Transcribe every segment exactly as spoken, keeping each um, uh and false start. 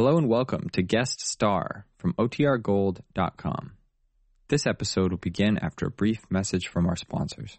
Hello and welcome to Guest Star from O T R Gold dot com. This episode will begin after a brief message from our sponsors.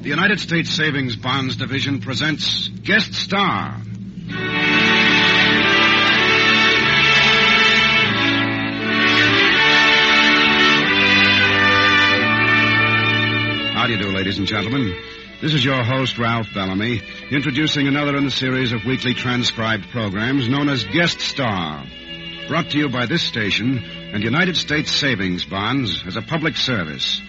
The United States Savings Bonds Division presents Guest Star. How do you do, ladies and gentlemen? This is your host, Ralph Bellamy, introducing another in the series of weekly transcribed programs known as Guest Star, brought to you by this station and United States Savings Bonds as a public service.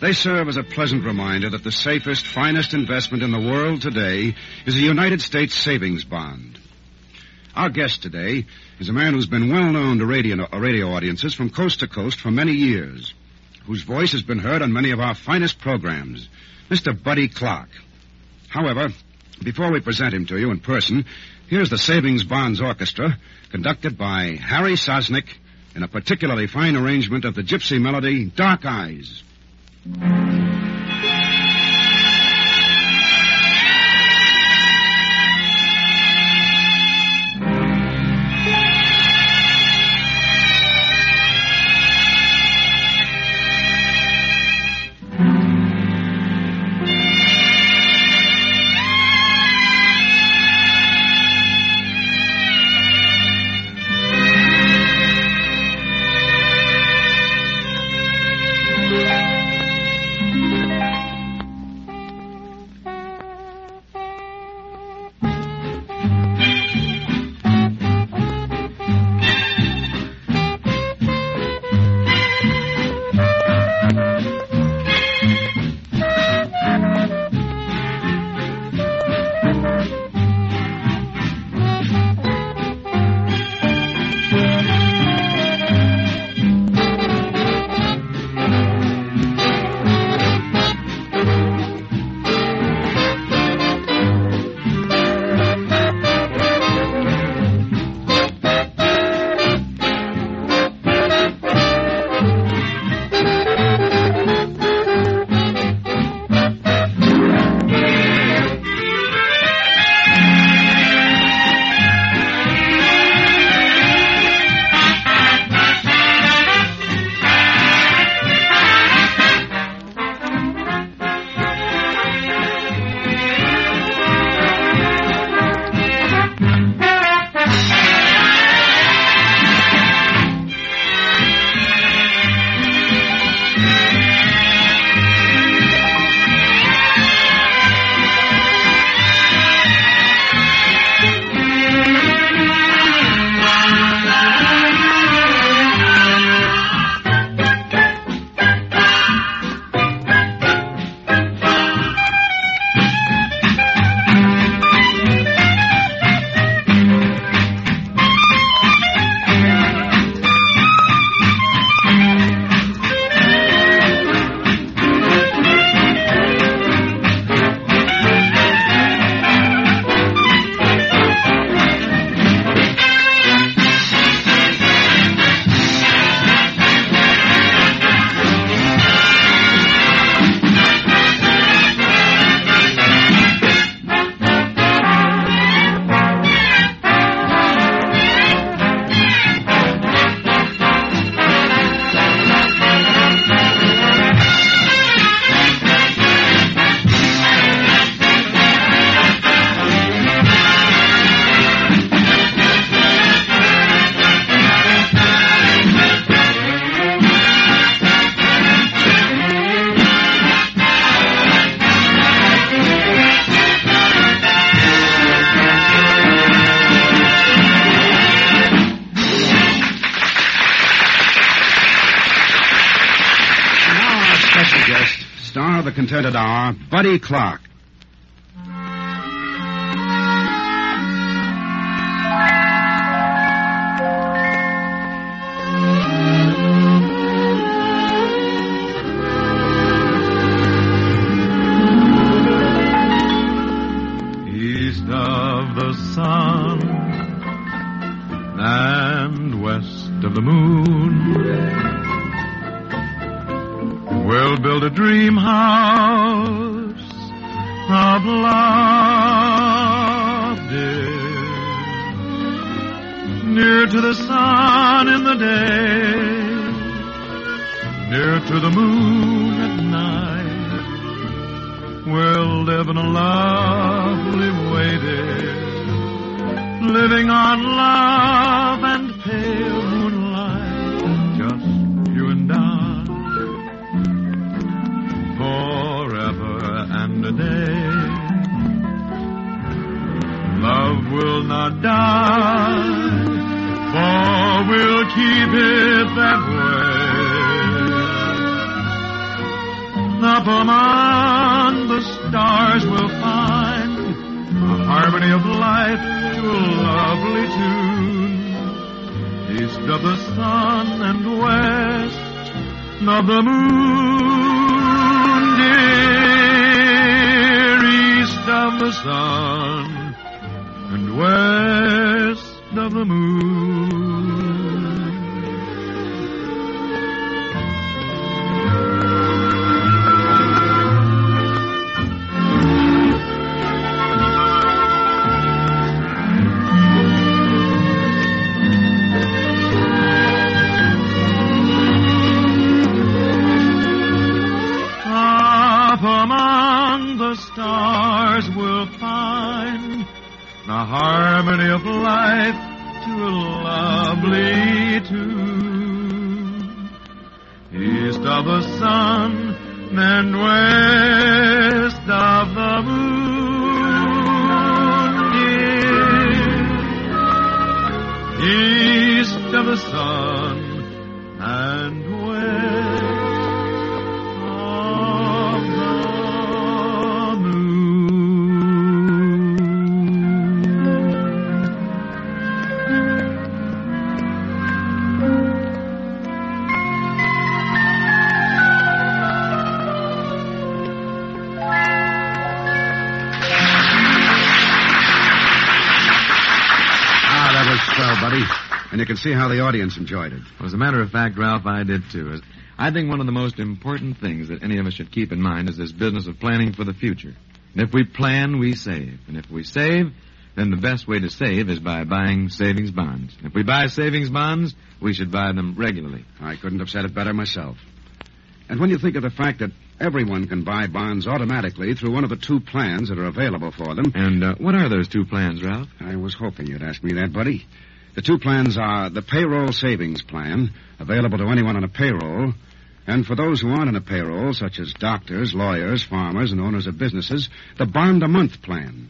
They serve as a pleasant reminder that the safest, finest investment in the world today is a United States savings bond. Our guest today is a man who's been well known to radio, radio audiences from coast to coast for many years, whose voice has been heard on many of our finest programs, Mister Buddy Clark. However, before we present him to you in person, here's the Savings Bonds Orchestra, conducted by Harry Sosnick in a particularly fine arrangement of the gypsy melody, Dark Eyes. Thank you. Thank you. the contented hour, Buddy Clark. East of the sun and west of the moon, we'll build a dream house of love, dear. Near to the sun in the day, near to the moon at night. We'll live in a lovely way, dear, living on love and pale moonlight, just you and I. Forever and a day, love will not die, for we'll keep it that way. Up among the stars we'll find a harmony of light to a lovely tune. East of the sun and west of the moon. East of the sun and west of the moon. Stars will find the harmony of life to a lovely tune. East of the sun and west of the moon, dear. East of the sun and west. And you can see how the audience enjoyed it. Well, as a matter of fact, Ralph, I did too. I think one of the most important things that any of us should keep in mind is this business of planning for the future. And if we plan, we save. And if we save, then the best way to save is by buying savings bonds. And if we buy savings bonds, we should buy them regularly. I couldn't have said it better myself. And when you think of the fact that everyone can buy bonds automatically through one of the two plans that are available for them. And uh, what are those two plans, Ralph? I was hoping you'd ask me that, Buddy. The two plans are the payroll savings plan, available to anyone on a payroll, and for those who aren't on a payroll, such as doctors, lawyers, farmers, and owners of businesses, the bond-a-month plan.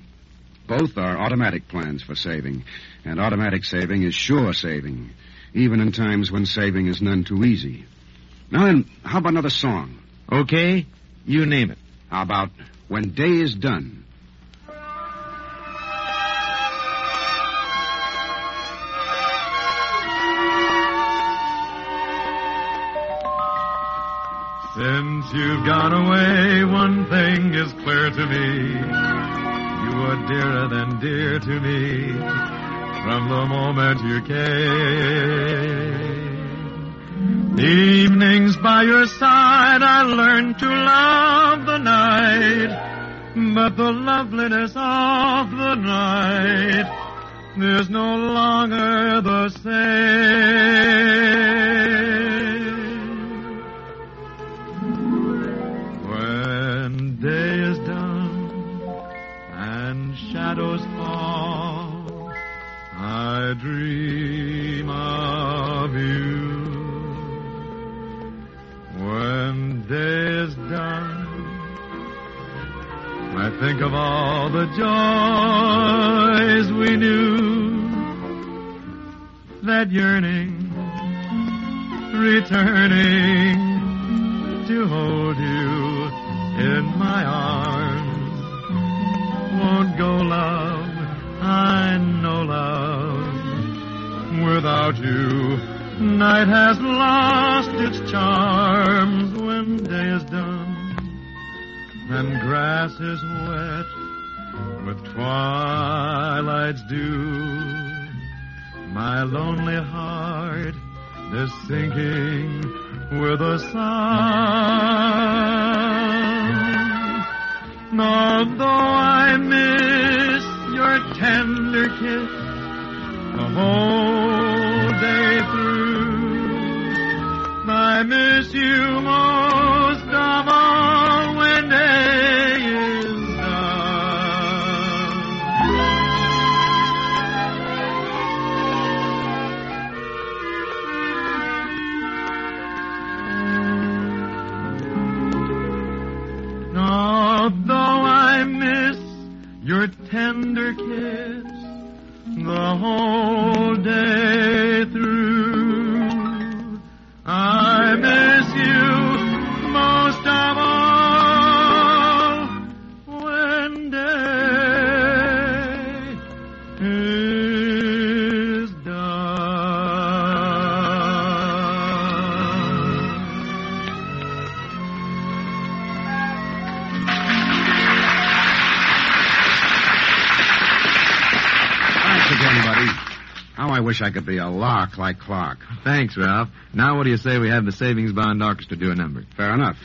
Both are automatic plans for saving, and automatic saving is sure saving, even in times when saving is none too easy. Now then, how about another song? Okay, you name it. How about When Day Is Done? Since you've gone away, one thing is clear to me. You were dearer than dear to me from the moment you came. Evenings by your side, I learned to love the night. But the loveliness of the night is no longer the same. Day is done and shadows fall, I dream of you. When day is done, I think of all the joys we knew. That yearning, returning to hold you in my arms. Won't go, love, I know, love. Without you, night has lost its charms. When day is done and grass is wet with twilight's dew, my lonely heart is sinking with a sound. Although I miss your tender kiss the whole day through, I miss you most of all when day is Although I miss your tender kiss the whole day through, I miss you most of all when day is I wish I could be a lark like Clark. Thanks, Ralph. Now what do you say we have the Savings Bond Orchestra do a number? Fair enough.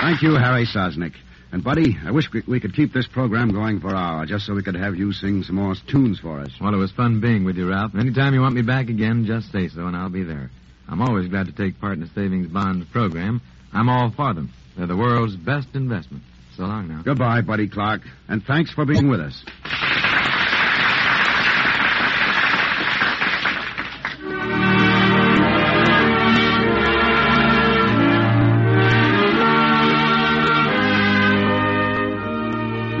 Thank you, Harry Sosnick. And, Buddy, I wish we could keep this program going for an hour just so we could have you sing some more tunes for us. Well, it was fun being with you, Ralph. Anytime you want me back again, just say so, and I'll be there. I'm always glad to take part in the Savings Bonds program. I'm all for them. They're the world's best investment. So long now. Goodbye, Buddy Clark, and thanks for being with us.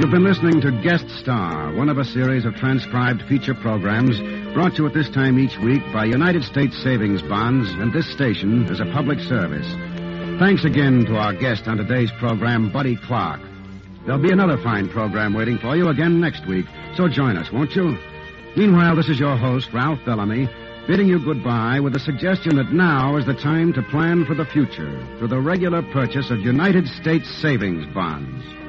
You've been listening to Guest Star, one of a series of transcribed feature programs brought to you at this time each week by United States Savings Bonds and this station as a public service. Thanks again to our guest on today's program, Buddy Clark. There'll be another fine program waiting for you again next week, so join us, won't you? Meanwhile, this is your host, Ralph Bellamy, bidding you goodbye with a suggestion that now is the time to plan for the future through the regular purchase of United States Savings Bonds.